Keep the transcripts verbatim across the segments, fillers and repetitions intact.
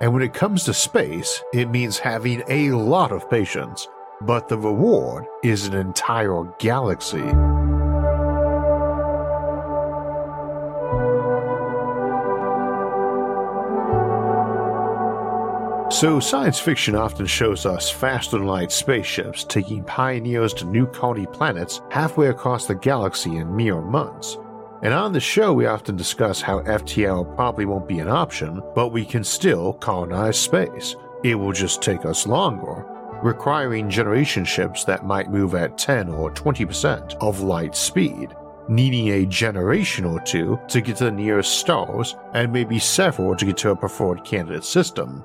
And when it comes to space, it means having a lot of patience, but the reward is an entire galaxy. So science fiction often shows us faster-than-light spaceships taking pioneers to new colony planets halfway across the galaxy in mere months. And on the show we often discuss how F T L probably won't be an option, but we can still colonize space. It will just take us longer, requiring generation ships that might move at ten or twenty percent of light speed, needing a generation or two to get to the nearest stars and maybe several to get to a preferred candidate system.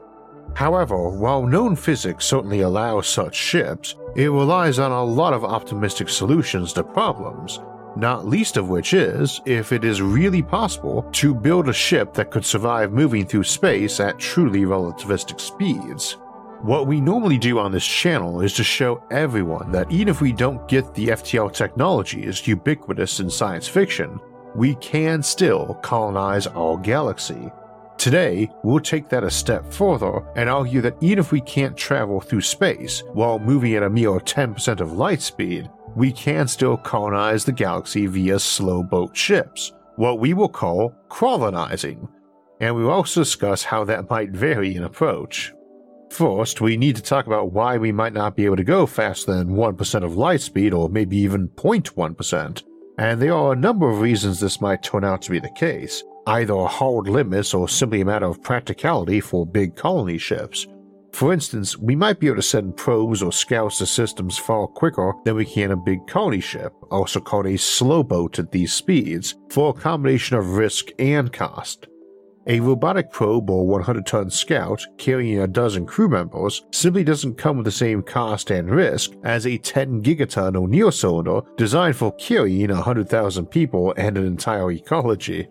However, while known physics certainly allows such ships, it relies on a lot of optimistic solutions to problems, not least of which is if it is really possible to build a ship that could survive moving through space at truly relativistic speeds. What we normally do on this channel is to show everyone that even if we don't get the F T L technology as ubiquitous in science fiction, we can still colonize our galaxy. Today, we'll take that a step further and argue that even if we can't travel through space while moving at a mere ten percent of light speed, we can still colonize the galaxy via slow-boat ships, what we will call crawlonizing, and we will also discuss how that might vary in approach. First, we need to talk about why we might not be able to go faster than one percent of light speed, or maybe even zero point one percent, and there are a number of reasons this might turn out to be the case, either hard limits or simply a matter of practicality for big colony ships. For instance, we might be able to send probes or scouts to systems far quicker than we can a big colony ship, also called a slowboat at these speeds, for a combination of risk and cost. A robotic probe or one hundred ton scout carrying a dozen crew members simply doesn't come with the same cost and risk as a ten gigaton O'Neill cylinder designed for carrying one hundred thousand people and an entire ecology.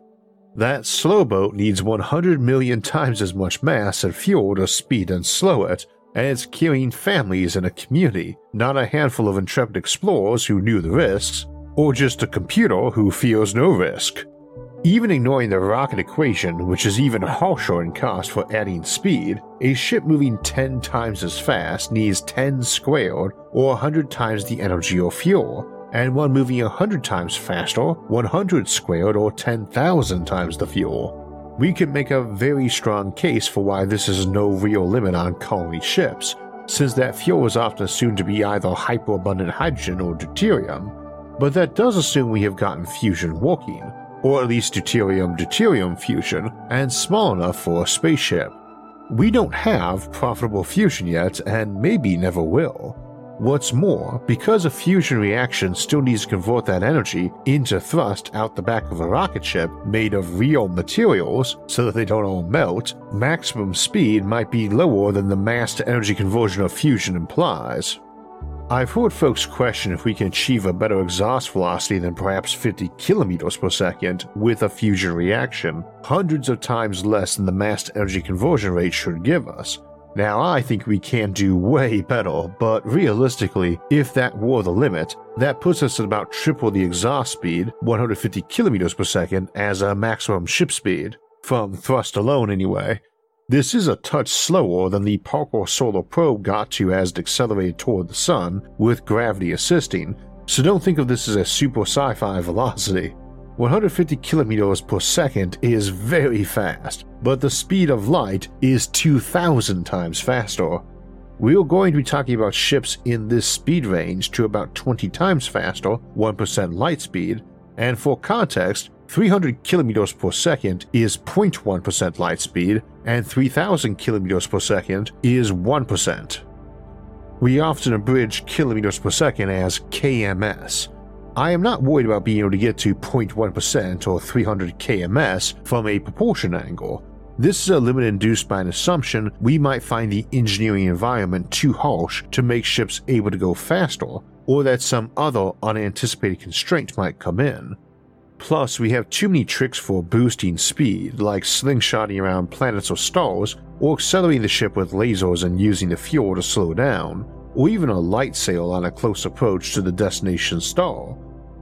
That slowboat needs one hundred million times as much mass and fuel to speed and slow it, and it's carrying families and a community, not a handful of intrepid explorers who knew the risks, or just a computer who fears no risk. Even ignoring the rocket equation, which is even harsher in cost for adding speed, a ship moving ten times as fast needs ten squared or one hundred times the energy or fuel, and one moving one hundred times faster, one hundred squared or ten thousand times the fuel. We can make a very strong case for why this is no real limit on colony ships, since that fuel is often assumed to be either hyperabundant hydrogen or deuterium, but that does assume we have gotten fusion working, or at least deuterium-deuterium fusion, and small enough for a spaceship. We don't have profitable fusion yet, and maybe never will. What's more, because a fusion reaction still needs to convert that energy into thrust out the back of a rocket ship made of real materials so that they don't all melt, maximum speed might be lower than the mass-to-energy conversion of fusion implies. I've heard folks question if we can achieve a better exhaust velocity than perhaps fifty kilometers per second with a fusion reaction, hundreds of times less than the mass-to-energy conversion rate should give us. Now I think we can do way better, but realistically, if that were the limit, that puts us at about triple the exhaust speed, one hundred fifty kilometers per second, as a maximum ship speed, from thrust alone anyway. This is a touch slower than the Parker Solar Probe got to as it accelerated toward the sun, with gravity assisting, so don't think of this as a super sci-fi velocity. one hundred fifty kilometers per second is very fast, but the speed of light is two thousand times faster. We're going to be talking about ships in this speed range to about twenty times faster, one percent light speed, and for context, three hundred kilometers per second is zero point one percent light speed, and three thousand kilometers per second is one percent. We often abridge kilometers per second as K M S. I am not worried about being able to get to zero point one percent or three hundred kilometers per second from a propulsion angle, This is a limit induced by an assumption we might find the engineering environment too harsh to make ships able to go faster, or that some other unanticipated constraint might come in. Plus, we have too many tricks for boosting speed, like slingshotting around planets or stars, or accelerating the ship with lasers and using the fuel to slow down, or even a light sail on a close approach to the destination star.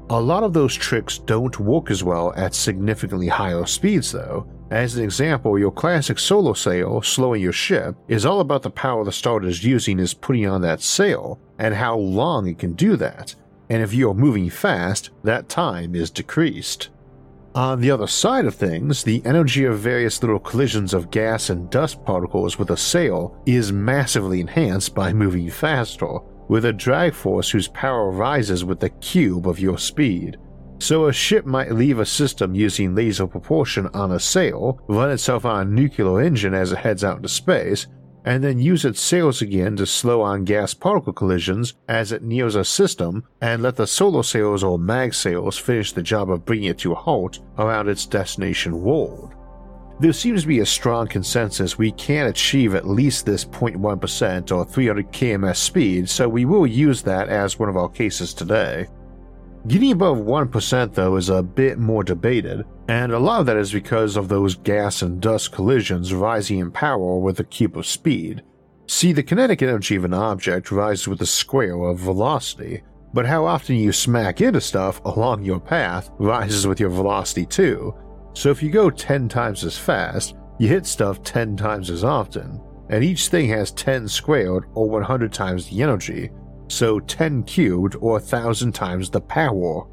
A lot of those tricks don't work as well at significantly higher speeds though. As an example, your classic solar sail, slowing your ship, is all about the power the starter is using is putting on that sail, and how long it can do that. And if you are moving fast, that time is decreased. On the other side of things, the energy of various little collisions of gas and dust particles with a sail is massively enhanced by moving faster, with a drag force whose power rises with the cube of your speed. So a ship might leave a system using laser propulsion on a sail, run itself on a nuclear engine as it heads out into space, and then use its sails again to slow on gas particle collisions as it nears a system and let the solar sails or mag sails finish the job of bringing it to a halt around its destination world. There seems to be a strong consensus we can achieve at least this zero point one percent or three hundred kilometers per hour speed, so we will use that as one of our cases today. Getting above one percent though is a bit more debated, and a lot of that is because of those gas and dust collisions rising in power with the cube of speed. See, the kinetic energy of an object rises with the square of velocity, but how often you smack into stuff along your path rises with your velocity too. So if you go ten times as fast, you hit stuff ten times as often, and each thing has ten squared or one hundred times the energy, so ten cubed or one thousand times the power.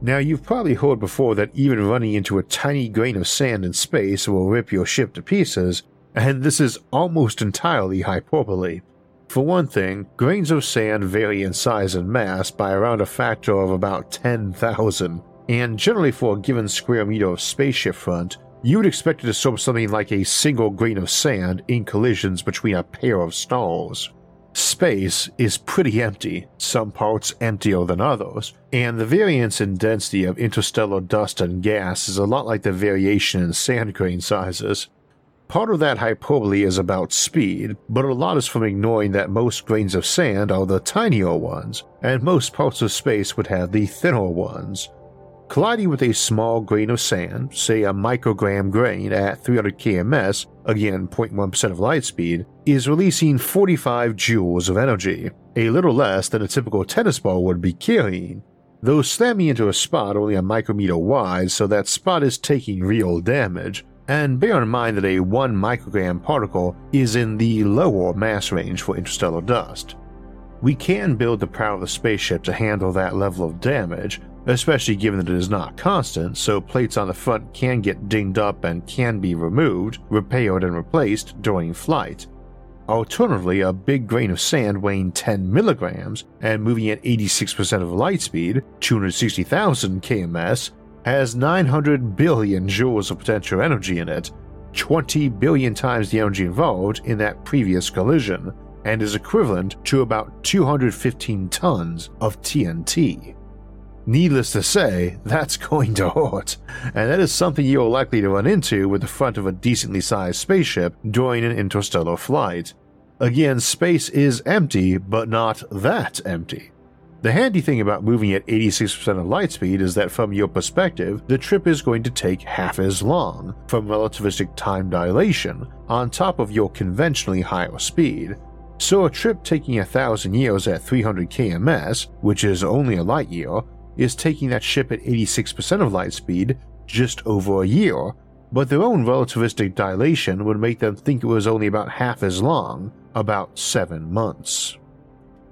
Now you've probably heard before that even running into a tiny grain of sand in space will rip your ship to pieces, and this is almost entirely hyperbole. For one thing, grains of sand vary in size and mass by around a factor of about ten thousand, and generally for a given square meter of spaceship front, you would expect to absorb something like a single grain of sand in collisions between a pair of stars. Space is pretty empty, some parts emptier than others, and the variance in density of interstellar dust and gas is a lot like the variation in sand grain sizes. Part of that hyperbole is about speed, but a lot is from ignoring that most grains of sand are the tinier ones, and most parts of space would have the thinner ones. Colliding with a small grain of sand, say a microgram grain at three hundred kilometers per hour, again zero point one percent of light speed, is releasing forty-five joules of energy, a little less than a typical tennis ball would be carrying, though slamming into a spot only a micrometer wide, so that spot is taking real damage, and bear in mind that a one microgram particle is in the lower mass range for interstellar dust. We can build the power of the spaceship to handle that level of damage, especially given that it is not constant, so plates on the front can get dinged up and can be removed, repaired and replaced during flight. Alternatively, a big grain of sand weighing ten milligrams and moving at eighty-six percent of light speed, two hundred sixty thousand kilometers per hour, has nine hundred billion joules of potential energy in it, twenty billion times the energy involved in that previous collision, and is equivalent to about two hundred fifteen tons of T N T. Needless to say, that's going to hurt, and that is something you are likely to run into with the front of a decently sized spaceship during an interstellar flight. Again, space is empty, but not that empty. The handy thing about moving at eighty-six percent of light speed is that from your perspective, the trip is going to take half as long from relativistic time dilation on top of your conventionally higher speed. So a trip taking a thousand years at three hundred kilometers per hour, which is only a light year, is taking that ship at eighty-six percent of light speed just over a year, but their own relativistic dilation would make them think it was only about half as long, about seven months.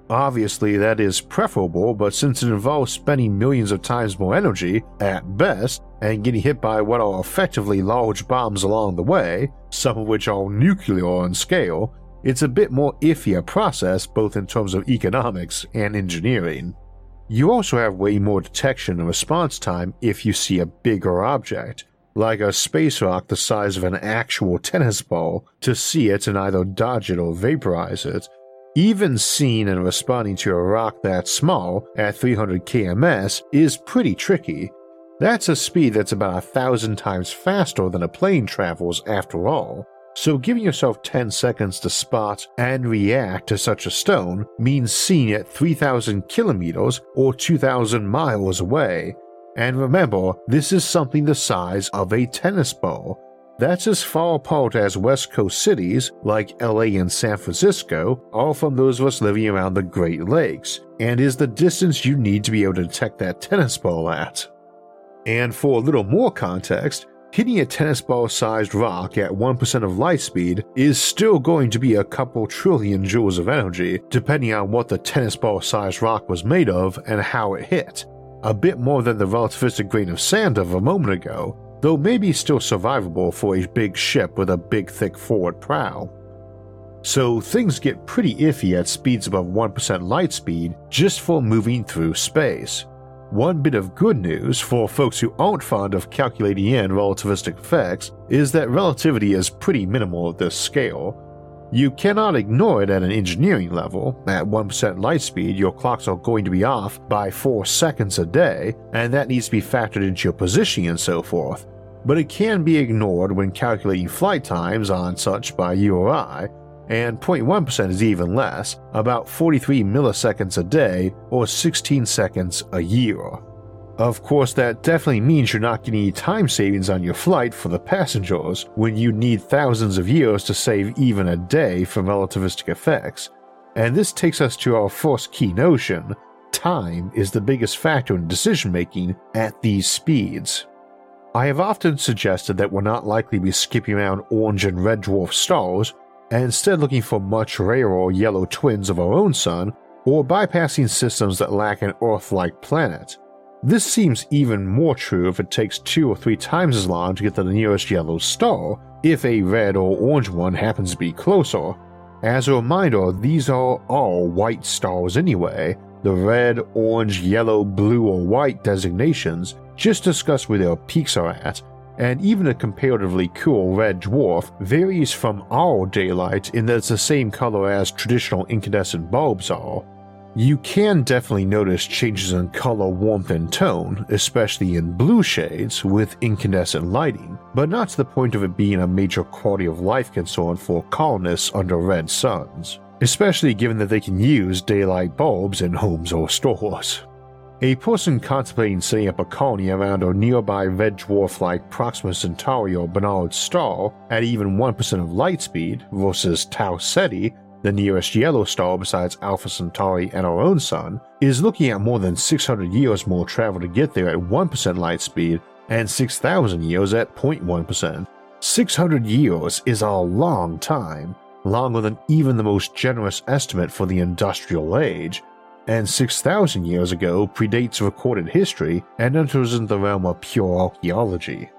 Obviously that is preferable, but since it involves spending millions of times more energy, at best, and getting hit by what are effectively large bombs along the way, some of which are nuclear in scale, it's a bit more iffy a process both in terms of economics and engineering. You also have way more detection and response time if you see a bigger object, like a space rock the size of an actual tennis ball, to see it and either dodge it or vaporize it. Even seeing and responding to a rock that small at three hundred kilometers per hour is pretty tricky. That's a speed that's about a thousand times faster than a plane travels after all, so giving yourself ten seconds to spot and react to such a stone means seeing it three thousand kilometers or two thousand miles away. And remember, this is something the size of a tennis ball. That's as far apart as West Coast cities like L A and San Francisco are from those of us living around the Great Lakes, and is the distance you need to be able to detect that tennis ball at. And for a little more context, hitting a tennis ball-sized rock at one percent of light speed is still going to be a couple trillion joules of energy, depending on what the tennis ball-sized rock was made of and how it hit. A bit more than the relativistic grain of sand of a moment ago, though maybe still survivable for a big ship with a big thick forward prow. So things get pretty iffy at speeds above one percent light speed just for moving through space. One bit of good news for folks who aren't fond of calculating in relativistic effects is that relativity is pretty minimal at this scale. You cannot ignore it at an engineering level. At one percent light speed, your clocks are going to be off by four seconds a day, and that needs to be factored into your positioning and so forth, but it can be ignored when calculating flight times on such by you or I, and zero point one percent is even less, about forty-three milliseconds a day or sixteen seconds a year. Of course, that definitely means you're not getting any time savings on your flight for the passengers when you need thousands of years to save even a day from relativistic effects. And this takes us to our first key notion: time is the biggest factor in decision making at these speeds. I have often suggested that we're not likely to be skipping around orange and red dwarf stars and instead looking for much rarer yellow twins of our own sun, or bypassing systems that lack an Earth-like planet. This seems even more true if it takes two or three times as long to get to the nearest yellow star, if a red or orange one happens to be closer. As a reminder, these are all white stars anyway. The red, orange, yellow, blue, or white designations just discuss where their peaks are at, and even a comparatively cool red dwarf varies from our daylight in that it's the same color as traditional incandescent bulbs are. You can definitely notice changes in color, warmth, and tone, especially in blue shades with incandescent lighting, but not to the point of it being a major quality of life concern for colonists under red suns, especially given that they can use daylight bulbs in homes or stores. A person contemplating setting up a colony around a nearby red dwarf like Proxima Centauri or Barnard's Star at even one percent of light speed versus Tau Ceti, the nearest yellow star besides Alpha Centauri and our own sun, is looking at more than six hundred years more travel to get there at one percent light speed and six thousand years at zero point one percent. six hundred years is a long time, longer than even the most generous estimate for the industrial age, and six thousand years ago predates recorded history and enters into the realm of pure archaeology.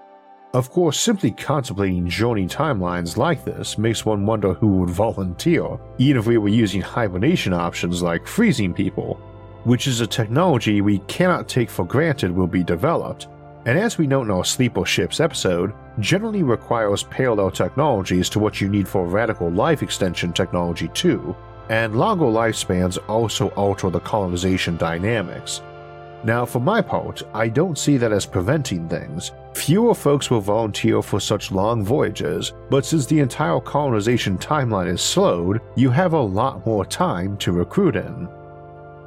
Of course, simply contemplating journey timelines like this makes one wonder who would volunteer, even if we were using hibernation options like freezing people, which is a technology we cannot take for granted will be developed, and as we note in our Sleeper Ships episode, generally requires parallel technologies to what you need for radical life extension technology too, and longer lifespans also alter the colonization dynamics. Now, for my part, I don't see that as preventing things. Fewer folks will volunteer for such long voyages, but since the entire colonization timeline is slowed, you have a lot more time to recruit in.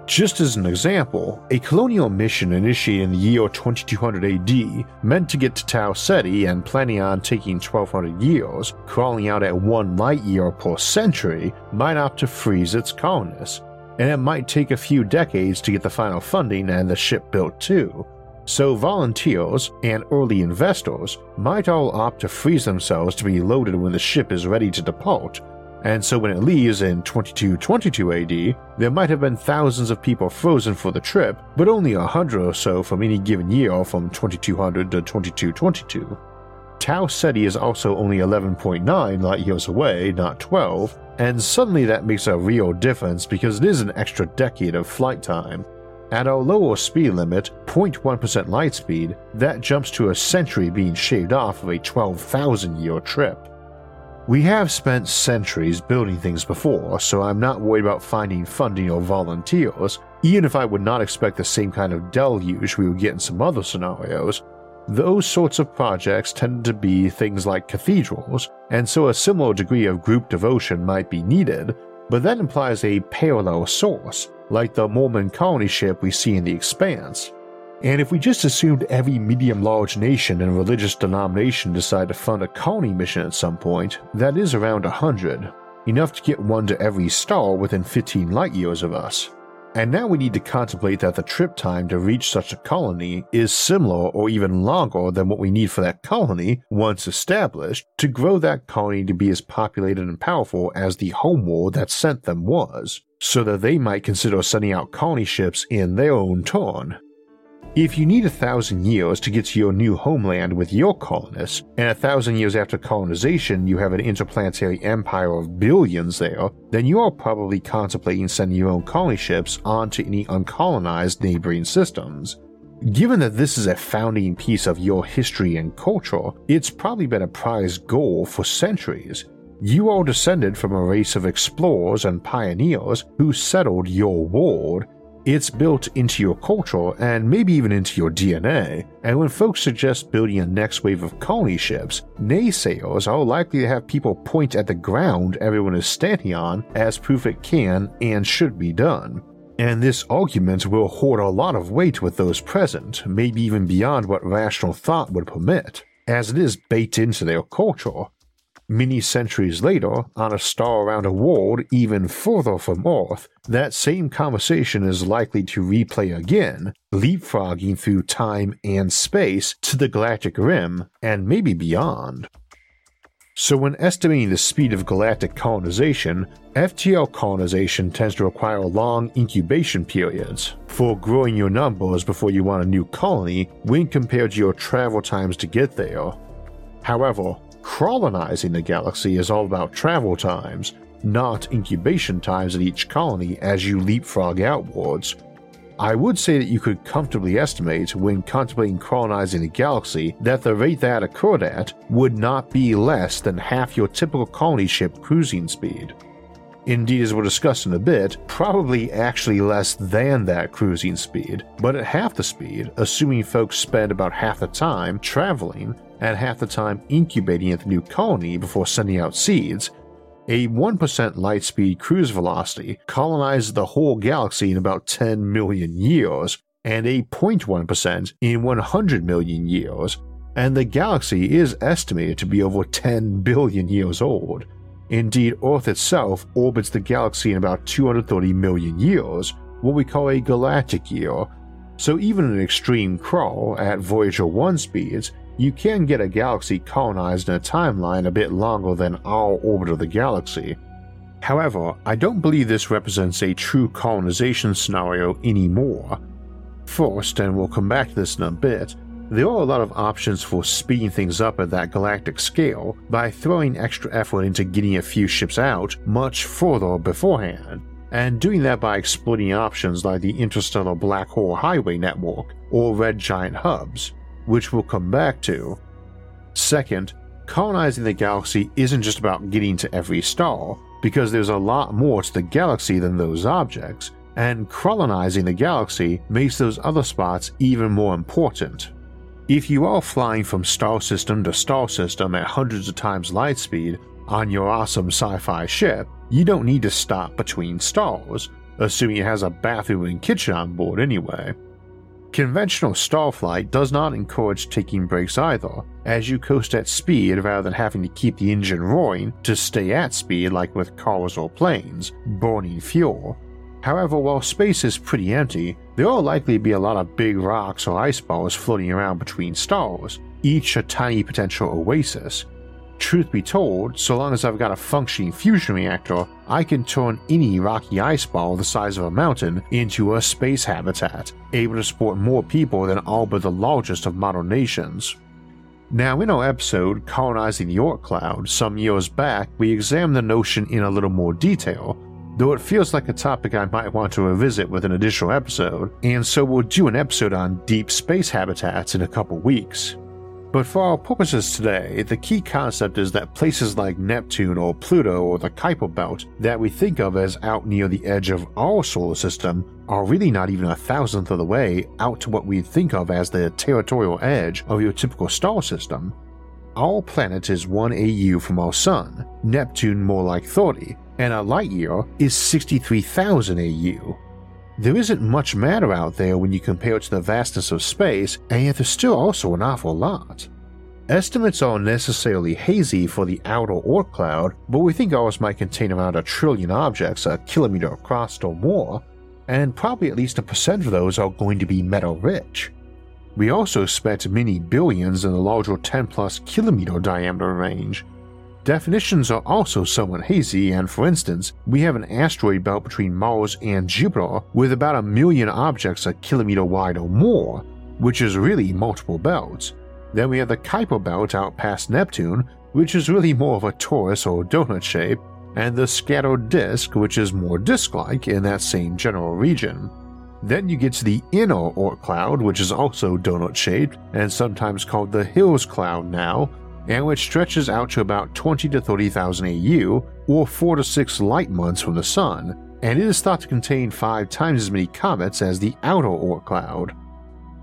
Just as an example, a colonial mission initiated in the year twenty-two hundred A D, meant to get to Tau Ceti and planning on taking twelve hundred years, crawling out at one light year per century, might opt to freeze its colonists, and it might take a few decades to get the final funding and the ship built too. So volunteers and early investors might all opt to freeze themselves to be loaded when the ship is ready to depart, and so when it leaves in twenty-two twenty-two A D, there might have been thousands of people frozen for the trip, but only a hundred or so from any given year from twenty-two hundred to twenty-two twenty-two. Tau Ceti is also only eleven point nine light years away, not twelve, and suddenly that makes a real difference because it is an extra decade of flight time. At our lower speed limit, zero point one percent light speed, that jumps to a century being shaved off of a twelve thousand year trip. We have spent centuries building things before, so I'm not worried about finding funding or volunteers, Even if I would not expect the same kind of deluge we would get in some other scenarios, those sorts of projects tend to be things like cathedrals, and so a similar degree of group devotion might be needed, but that implies a parallel source, like the Mormon colony ship we see in The Expanse. And if we just assumed every medium-large nation and religious denomination decided to fund a colony mission at some point, that is around one hundred, enough to get one to every star within fifteen light years of us. And now we need to contemplate that the trip time to reach such a colony is similar or even longer than what we need for that colony, once established, to grow that colony to be as populated and powerful as the homeworld that sent them was, so that they might consider sending out colony ships in their own turn. If you need a thousand years to get to your new homeland with your colonists, and a thousand years after colonization you have an interplanetary empire of billions there, then you are probably contemplating sending your own colony ships onto any uncolonized neighboring systems. Given that this is a founding piece of your history and culture, it's probably been a prize goal for centuries. You are descended from a race of explorers and pioneers who settled your world. It's built into your culture and maybe even into your D N A, and when folks suggest building a next wave of colony ships, naysayers are likely to have people point at the ground everyone is standing on as proof it can and should be done. And this argument will hoard a lot of weight with those present, maybe even beyond what rational thought would permit, as it is baked into their culture. Many centuries later, on a star around a world even further from Earth, that same conversation is likely to replay again, leapfrogging through time and space to the galactic rim and maybe beyond. So when estimating the speed of galactic colonization, F T L colonization tends to require long incubation periods for growing your numbers before you want a new colony when compared to your travel times to get there. However, colonizing the galaxy is all about travel times, not incubation times at each colony as you leapfrog outwards. I would say that you could comfortably estimate, when contemplating colonizing the galaxy, that the rate that occurred at would not be less than half your typical colony ship cruising speed. Indeed, as we'll discuss in a bit, probably actually less than that cruising speed, but at half the speed, assuming folks spend about half the time traveling and half the time incubating at the new colony before sending out seeds. A one percent light speed cruise velocity colonizes the whole galaxy in about ten million years, and a zero point one percent in one hundred million years, and the galaxy is estimated to be over ten billion years old. Indeed, Earth itself orbits the galaxy in about two hundred thirty million years, what we call a galactic year, so even an extreme crawl at Voyager one speeds, you can get a galaxy colonized in a timeline a bit longer than our orbit of the galaxy. However, I don't believe this represents a true colonization scenario anymore. First, and we'll come back to this in a bit, there are a lot of options for speeding things up at that galactic scale by throwing extra effort into getting a few ships out much further beforehand, and doing that by exploiting options like the Interstellar Black Hole Highway Network or Red Giant Hubs, which we'll come back to. Second, colonizing the galaxy isn't just about getting to every star, because there's a lot more to the galaxy than those objects, and colonizing the galaxy makes those other spots even more important. If you are flying from star system to star system at hundreds of times light speed on your awesome sci-fi ship, you don't need to stop between stars, assuming it has a bathroom and kitchen on board anyway. Conventional starflight does not encourage taking breaks either, as you coast at speed rather than having to keep the engine roaring to stay at speed like with cars or planes, burning fuel. However, while space is pretty empty, there are likely to be a lot of big rocks or ice bars floating around between stars, each a tiny potential oasis. Truth be told, so long as I've got a functioning fusion reactor, I can turn any rocky ice ball the size of a mountain into a space habitat, able to support more people than all but the largest of modern nations. Now, in our episode, Colonizing the Oort Cloud, some years back, we examined the notion in a little more detail, though it feels like a topic I might want to revisit with an additional episode, and so we'll do an episode on deep space habitats in a couple weeks. But for our purposes today, the key concept is that places like Neptune or Pluto or the Kuiper Belt that we think of as out near the edge of our solar system are really not even a thousandth of the way out to what we think of as the territorial edge of your typical star system. Our planet is one A U from our Sun, Neptune more like thirty, and our light year is sixty-three thousand A U. There isn't much matter out there when you compare it to the vastness of space, and yet there's still also an awful lot. Estimates are necessarily hazy for the outer Oort Cloud, but we think ours might contain around a trillion objects a kilometer across or more, and probably at least a percent of those are going to be metal-rich. We also spent many billions in the larger ten plus kilometer diameter range. Definitions are also somewhat hazy, and for instance, we have an asteroid belt between Mars and Jupiter with about a million objects a kilometer wide or more, which is really multiple belts. Then we have the Kuiper Belt out past Neptune, which is really more of a torus or donut shape, and the scattered disk, which is more disk-like in that same general region. Then you get to the inner Oort Cloud, which is also donut-shaped and sometimes called the Hills Cloud now, and which stretches out to about twenty to thirty thousand A U, or four to six light months from the Sun, and it is thought to contain five times as many comets as the outer Oort Cloud.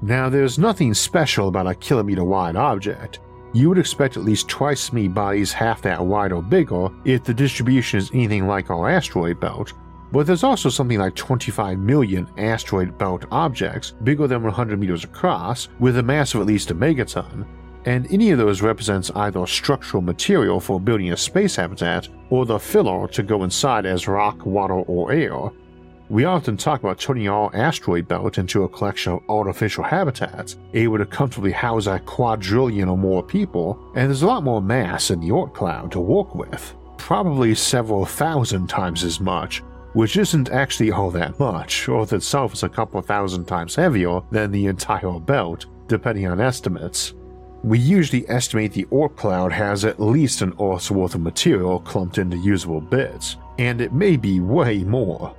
Now, there's nothing special about a kilometer wide object. You would expect at least twice as many bodies half that wide or bigger if the distribution is anything like our asteroid belt, but there's also something like twenty-five million asteroid belt objects bigger than one hundred meters across, with a mass of at least a megaton, and any of those represents either structural material for building a space habitat or the filler to go inside as rock, water, or air. We often talk about turning our asteroid belt into a collection of artificial habitats, able to comfortably house a quadrillion or more people, and there's a lot more mass in the Oort Cloud to work with, probably several thousand times as much, which isn't actually all that much. Earth itself is a couple thousand times heavier than the entire belt, depending on estimates. We usually estimate the Oort Cloud has at least an Earth's worth of material clumped into usable bits, and it may be way more.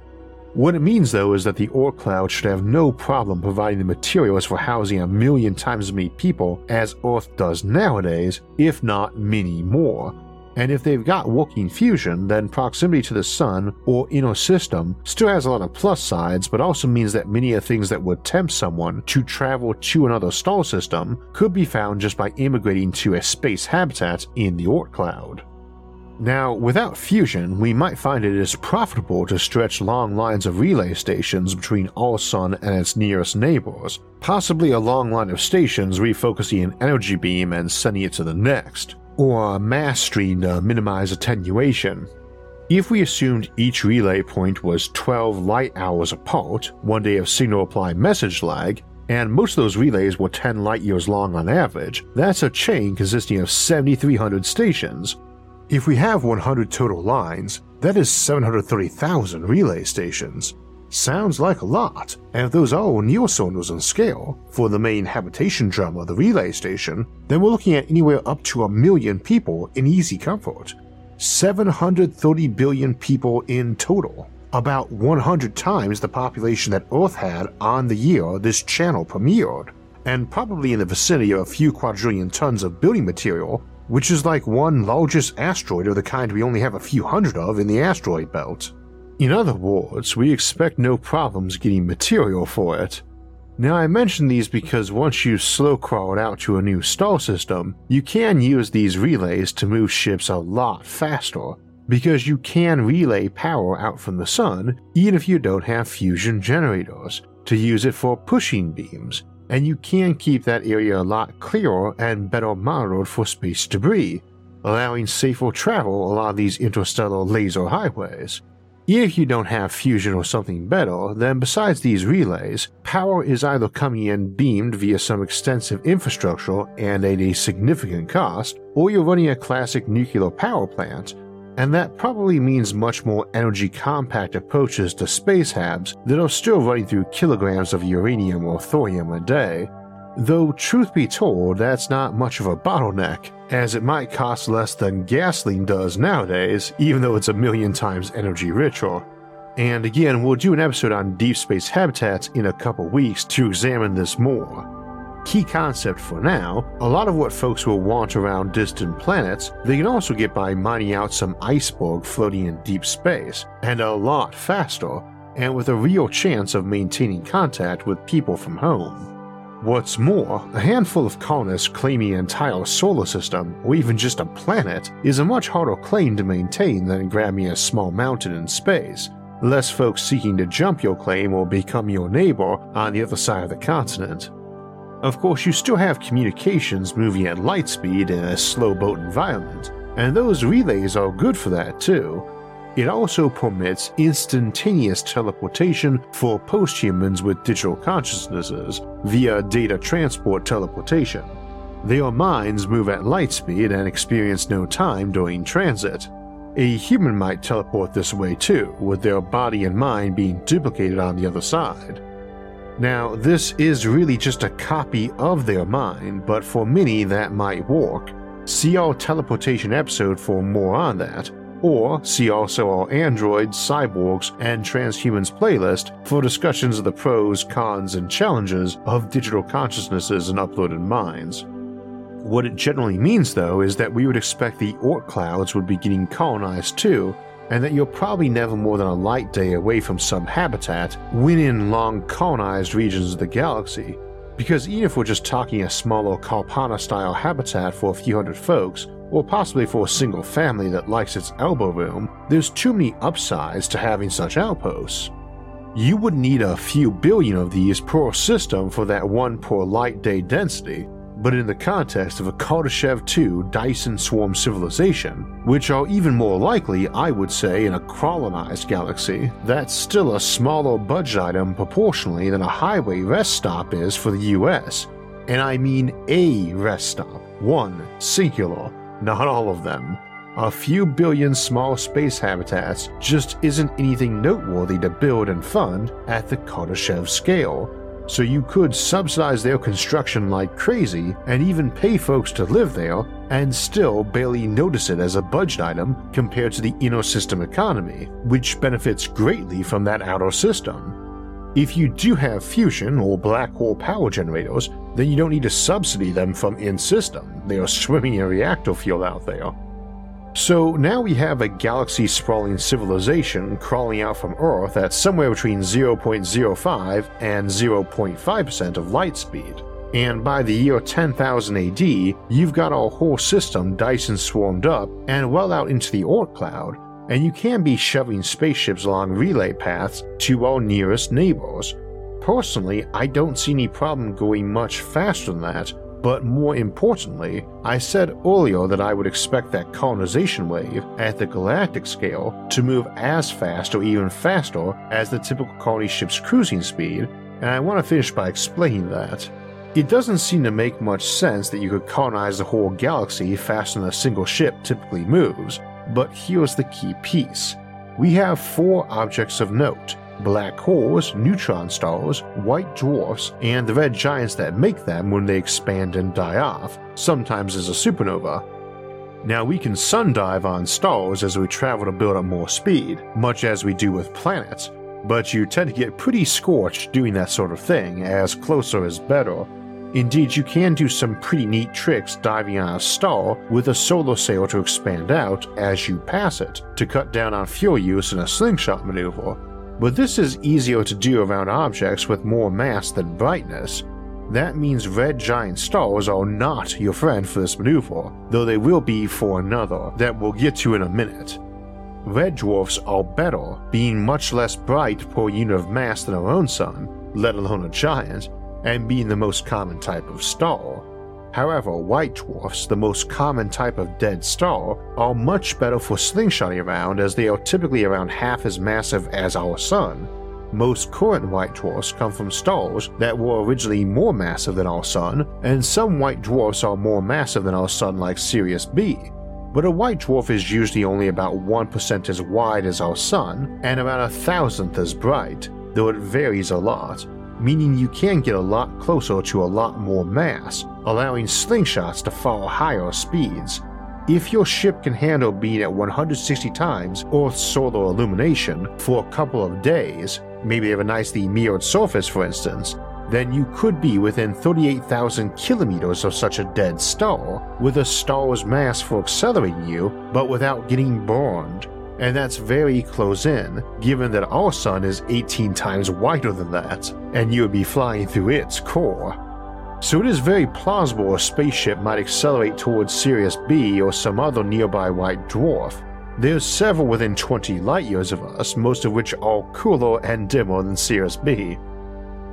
What it means though is that the Oort Cloud should have no problem providing the materials for housing a million times as many people as Earth does nowadays, if not many more, and if they've got working fusion, then proximity to the Sun or inner system still has a lot of plus sides, but also means that many of the things that would tempt someone to travel to another star system could be found just by immigrating to a space habitat in the Oort Cloud. Now, without fusion, we might find it is profitable to stretch long lines of relay stations between our Sun and its nearest neighbors, possibly a long line of stations refocusing an energy beam and sending it to the next, or a mass stream to minimize attenuation. If we assumed each relay point was twelve light hours apart, one day of signal reply message lag, and most of those relays were ten light years long on average, that's a chain consisting of seven thousand three hundred stations. If we have one hundred total lines, that is seven hundred thirty thousand relay stations. Sounds like a lot, and if those are O'Neill cylinders on scale, for the main habitation drum of the relay station, then we're looking at anywhere up to a million people in easy comfort. seven hundred thirty billion people in total, about one hundred times the population that Earth had on the year this channel premiered, and probably in the vicinity of a few quadrillion tons of building material, which is like one largest asteroid of the kind we only have a few hundred of in the asteroid belt. In other words, we expect no problems getting material for it. Now, I mention these because once you slow crawl it out to a new star system, you can use these relays to move ships a lot faster, because you can relay power out from the Sun even if you don't have fusion generators, to use it for pushing beams, and you can keep that area a lot clearer and better monitored for space debris, allowing safer travel along these interstellar laser highways. If you don't have fusion or something better, then besides these relays, power is either coming in beamed via some extensive infrastructure and at a significant cost, or you're running a classic nuclear power plant, and that probably means much more energy compact approaches to space habs that are still running through kilograms of uranium or thorium a day, though truth be told that's not much of a bottleneck, as it might cost less than gasoline does nowadays, even though it's a million times energy richer. And again, we'll do an episode on deep space habitats in a couple weeks to examine this more. key concept for now, a lot of what folks will want around distant planets, they can also get by mining out some iceberg floating in deep space, and a lot faster, and with a real chance of maintaining contact with people from home. What's more, a handful of colonists claiming an entire solar system, or even just a planet, is a much harder claim to maintain than grabbing a small mountain in space, less folks seeking to jump your claim or become your neighbor on the other side of the continent. Of course, you still have communications moving at light speed in a slow boat environment, and those relays are good for that too. It also permits instantaneous teleportation for posthumans with digital consciousnesses via data transport teleportation. Their minds move at light speed and experience no time during transit. A human might teleport this way too, with their body and mind being duplicated on the other side. Now, this is really just a copy of their mind, but for many that might work. See our teleportation episode for more on that. Or see also our Androids, Cyborgs, and Transhumans playlist for discussions of the pros, cons, and challenges of digital consciousnesses and uploaded minds. What it generally means though is that we would expect the Oort clouds would be getting colonized too, and that you're probably never more than a light day away from some habitat when in long colonized regions of the galaxy, because even if we're just talking a smaller Carpana-style habitat for a few hundred folks, or possibly for a single family that likes its elbow room, there's too many upsides to having such outposts. You would need a few billion of these per system for that one per light day density, but in the context of a Kardashev two Dyson Swarm civilization, which are even more likely, I would say, in a colonized galaxy, that's still a smaller budget item proportionally than a highway rest stop is for the U S, and I mean a rest stop, one singular. Not all of them. A few billion small space habitats just isn't anything noteworthy to build and fund at the Kardashev scale, so you could subsidize their construction like crazy and even pay folks to live there and still barely notice it as a budget item compared to the inner system economy, which benefits greatly from that outer system. If you do have fusion or black hole power generators, then you don't need to subsidy them from in-system, they are swimming in reactor fuel out there. So now we have a galaxy-sprawling civilization crawling out from Earth at somewhere between zero point zero five and zero point five percent of light speed, and by the year ten thousand A D you've got our whole system Dyson swarmed up and well out into the Oort cloud, and you can be shoving spaceships along relay paths to our nearest neighbors. Personally, I don't see any problem going much faster than that, but more importantly, I said earlier that I would expect that colonization wave at the galactic scale to move as fast or even faster as the typical colony ship's cruising speed, and I want to finish by explaining that. It doesn't seem to make much sense that you could colonize the whole galaxy faster than a single ship typically moves, but here's the key piece. We have four objects of note: black holes, neutron stars, white dwarfs, and the red giants that make them when they expand and die off, sometimes as a supernova. Now we can sundive on stars as we travel to build up more speed, much as we do with planets, but you tend to get pretty scorched doing that sort of thing, as closer is better. Indeed, you can do some pretty neat tricks diving on a star with a solar sail to expand out as you pass it, to cut down on fuel use in a slingshot maneuver, but this is easier to do around objects with more mass than brightness. That means red giant stars are not your friend for this maneuver, though they will be for another that we'll get to in a minute. Red dwarfs are better, being much less bright per unit of mass than our own sun, let alone a giant, and being the most common type of star. However, white dwarfs, the most common type of dead star, are much better for slingshotting around as they are typically around half as massive as our sun. Most current white dwarfs come from stars that were originally more massive than our sun, and some white dwarfs are more massive than our sun like Sirius B, but a white dwarf is usually only about one percent as wide as our sun and around a thousandth as bright, though it varies a lot, meaning you can get a lot closer to a lot more mass, allowing slingshots to far higher speeds. If your ship can handle being at one hundred sixty times Earth's solar illumination for a couple of days, maybe they have a nicely mirrored surface for instance, then you could be within thirty-eight thousand kilometers of such a dead star, with a star's mass for accelerating you, but without getting burned, and that's very close in, given that our sun is eighteen times wider than that, and you would be flying through its core. So it is very plausible a spaceship might accelerate towards Sirius B or some other nearby white dwarf. There's several within twenty light years of us, most of which are cooler and dimmer than Sirius B.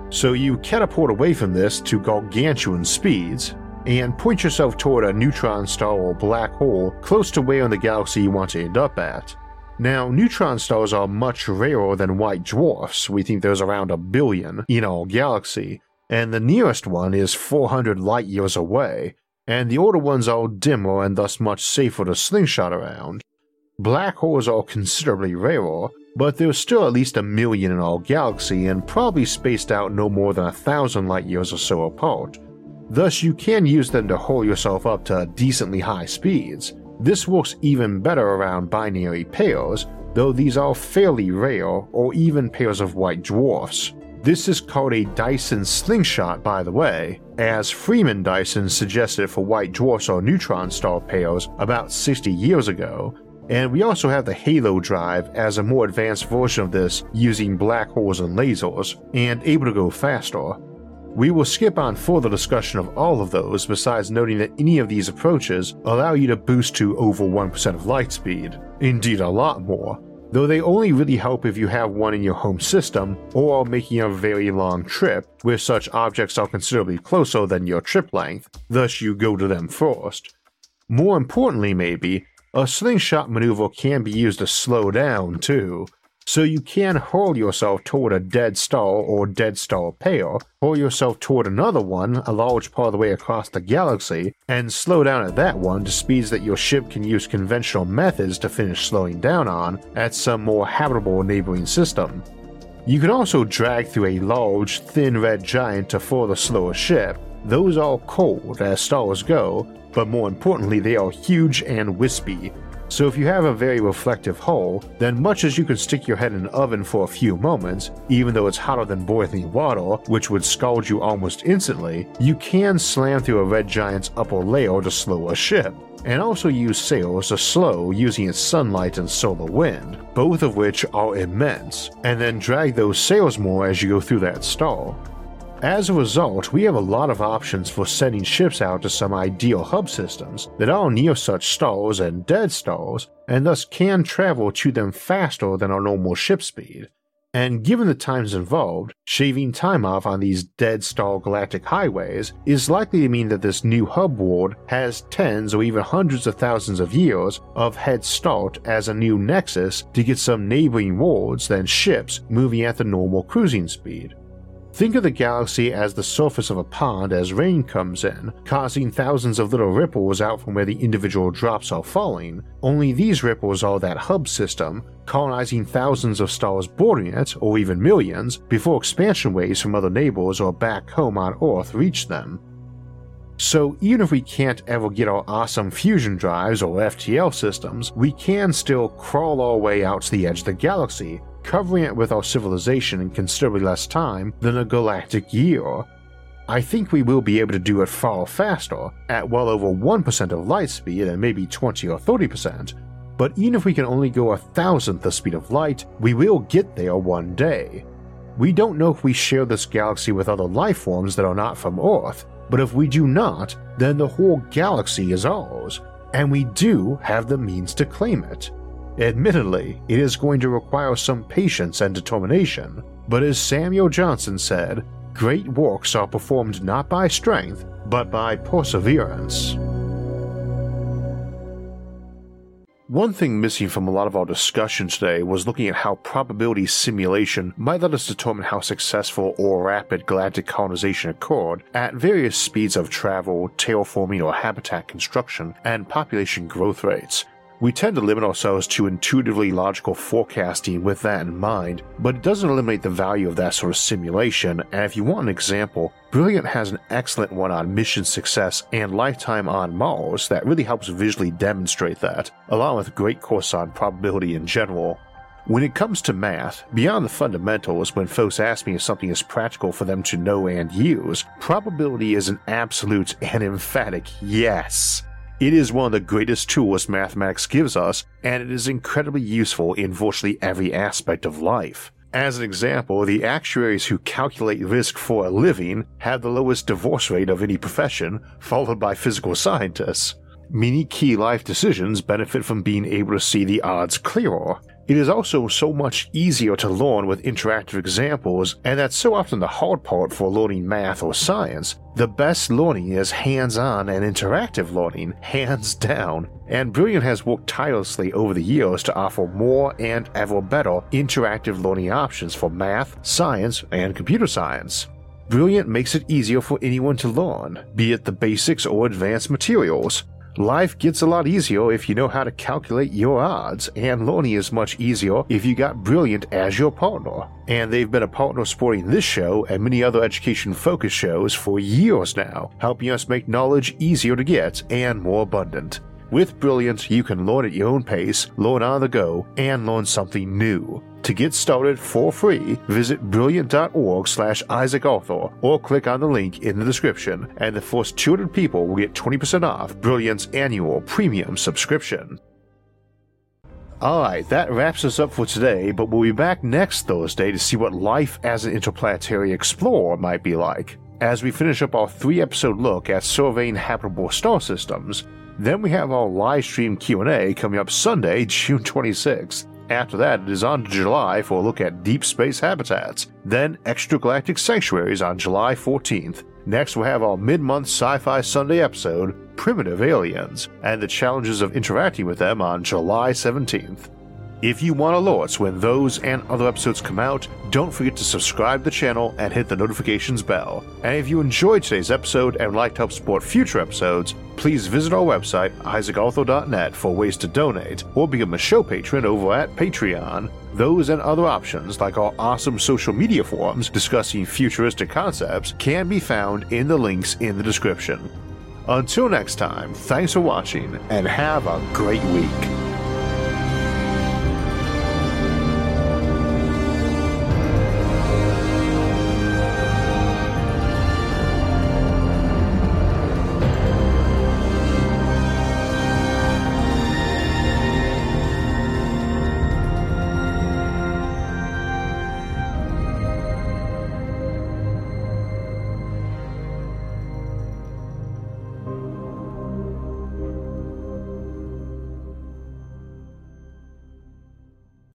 So you catapult away from this to gargantuan speeds, and point yourself toward a neutron star or black hole close to where in the galaxy you want to end up at. Now, neutron stars are much rarer than white dwarfs. We think there's around a billion in our galaxy, and the nearest one is four hundred light years away, and the older ones are dimmer and thus much safer to slingshot around. Black holes are considerably rarer, but there's still at least a million in our galaxy and probably spaced out no more than a thousand light years or so apart. Thus you can use them to haul yourself up to decently high speeds. This works even better around binary pairs, though these are fairly rare, or even pairs of white dwarfs. This is called a Dyson slingshot, by the way, as Freeman Dyson suggested for white dwarfs or neutron star pairs about sixty years ago, and we also have the Halo Drive as a more advanced version of this using black holes and lasers, and able to go faster. We will skip on further discussion of all of those, besides noting that any of these approaches allow you to boost to over one percent of light speed, indeed a lot more, though they only really help if you have one in your home system or are making a very long trip where such objects are considerably closer than your trip length, thus you go to them first. More importantly maybe, a slingshot maneuver can be used to slow down too, so you can hurl yourself toward a dead star or dead star pair, hurl yourself toward another one a large part of the way across the galaxy, and slow down at that one to speeds that your ship can use conventional methods to finish slowing down on at some more habitable neighboring system. You can also drag through a large, thin red giant to further slow a ship. Those are cold as stars go, but more importantly they are huge and wispy. So if you have a very reflective hull, then much as you can stick your head in an oven for a few moments, even though it's hotter than boiling water, which would scald you almost instantly, you can slam through a red giant's upper layer to slow a ship, and also use sails to slow using its sunlight and solar wind, both of which are immense, and then drag those sails more as you go through that star. As a result, we have a lot of options for sending ships out to some ideal hub systems that are near such stars and dead stars, and thus can travel to them faster than our normal ship speed. And given the times involved, shaving time off on these dead star galactic highways is likely to mean that this new hub world has tens or even hundreds of thousands of years of head start as a new nexus to get some neighboring worlds than ships moving at the normal cruising speed. Think of the galaxy as the surface of a pond as rain comes in, causing thousands of little ripples out from where the individual drops are falling, only these ripples are that hub system, colonizing thousands of stars bordering it, or even millions, before expansion waves from other neighbors or back home on Earth reach them. So even if we can't ever get our awesome fusion drives or F T L systems, we can still crawl our way out to the edge of the galaxy, covering it with our civilization in considerably less time than a galactic year. I think we will be able to do it far faster, at well over one percent of light speed and maybe twenty or thirty percent, but even if we can only go a thousandth the speed of light, we will get there one day. We don't know if we share this galaxy with other life forms that are not from Earth, but if we do not, then the whole galaxy is ours, and we do have the means to claim it. Admittedly, it is going to require some patience and determination, but as Samuel Johnson said, great works are performed not by strength, but by perseverance. One thing missing from a lot of our discussion today was looking at how probability simulation might let us determine how successful or rapid galactic colonization occurred at various speeds of travel, terraforming or habitat construction, and population growth rates. We tend to limit ourselves to intuitively logical forecasting with that in mind, but it doesn't eliminate the value of that sort of simulation, and if you want an example, Brilliant has an excellent one on mission success and lifetime on Mars that really helps visually demonstrate that, along with great course on probability in general. When it comes to math, beyond the fundamentals, when folks ask me if something is practical for them to know and use, probability is an absolute and emphatic yes. It is one of the greatest tools mathematics gives us, and it is incredibly useful in virtually every aspect of life. As an example, the actuaries who calculate risk for a living have the lowest divorce rate of any profession, followed by physical scientists. Many key life decisions benefit from being able to see the odds clearer. It is also so much easier to learn with interactive examples, and that's so often the hard part for learning math or science. The best learning is hands-on and interactive learning, hands down, and Brilliant has worked tirelessly over the years to offer more and ever better interactive learning options for math, science, and computer science. Brilliant makes it easier for anyone to learn, be it the basics or advanced materials. Life gets a lot easier if you know how to calculate your odds, and learning is much easier if you got Brilliant as your partner. And they've been a partner supporting this show and many other education-focused shows for years now, helping us make knowledge easier to get and more abundant. With Brilliant, you can learn at your own pace, learn on the go, and learn something new. To get started for free, visit brilliant dot org slash Isaac Arthur or click on the link in the description, and the first two hundred people will get twenty percent off Brilliant's annual premium subscription. Alright, that wraps us up for today, but we'll be back next Thursday to see what life as an interplanetary explorer might be like, as we finish up our three-episode look at surveying habitable star systems. Then we have our live stream Q and A coming up Sunday, June twenty-sixth. After that, it is on to July for a look at deep space habitats, then extragalactic sanctuaries on July fourteenth. Next, we'll have our mid-month Sci-Fi Sunday episode, Primitive Aliens, and the challenges of interacting with them on July seventeenth. If you want alerts when those and other episodes come out, don't forget to subscribe to the channel and hit the notifications bell. And if you enjoyed today's episode and would like to help support future episodes, please visit our website, Isaac Arthur dot net, for ways to donate or become a show patron over at Patreon. Those and other options, like our awesome social media forums discussing futuristic concepts, can be found in the links in the description. Until next time, thanks for watching and have a great week.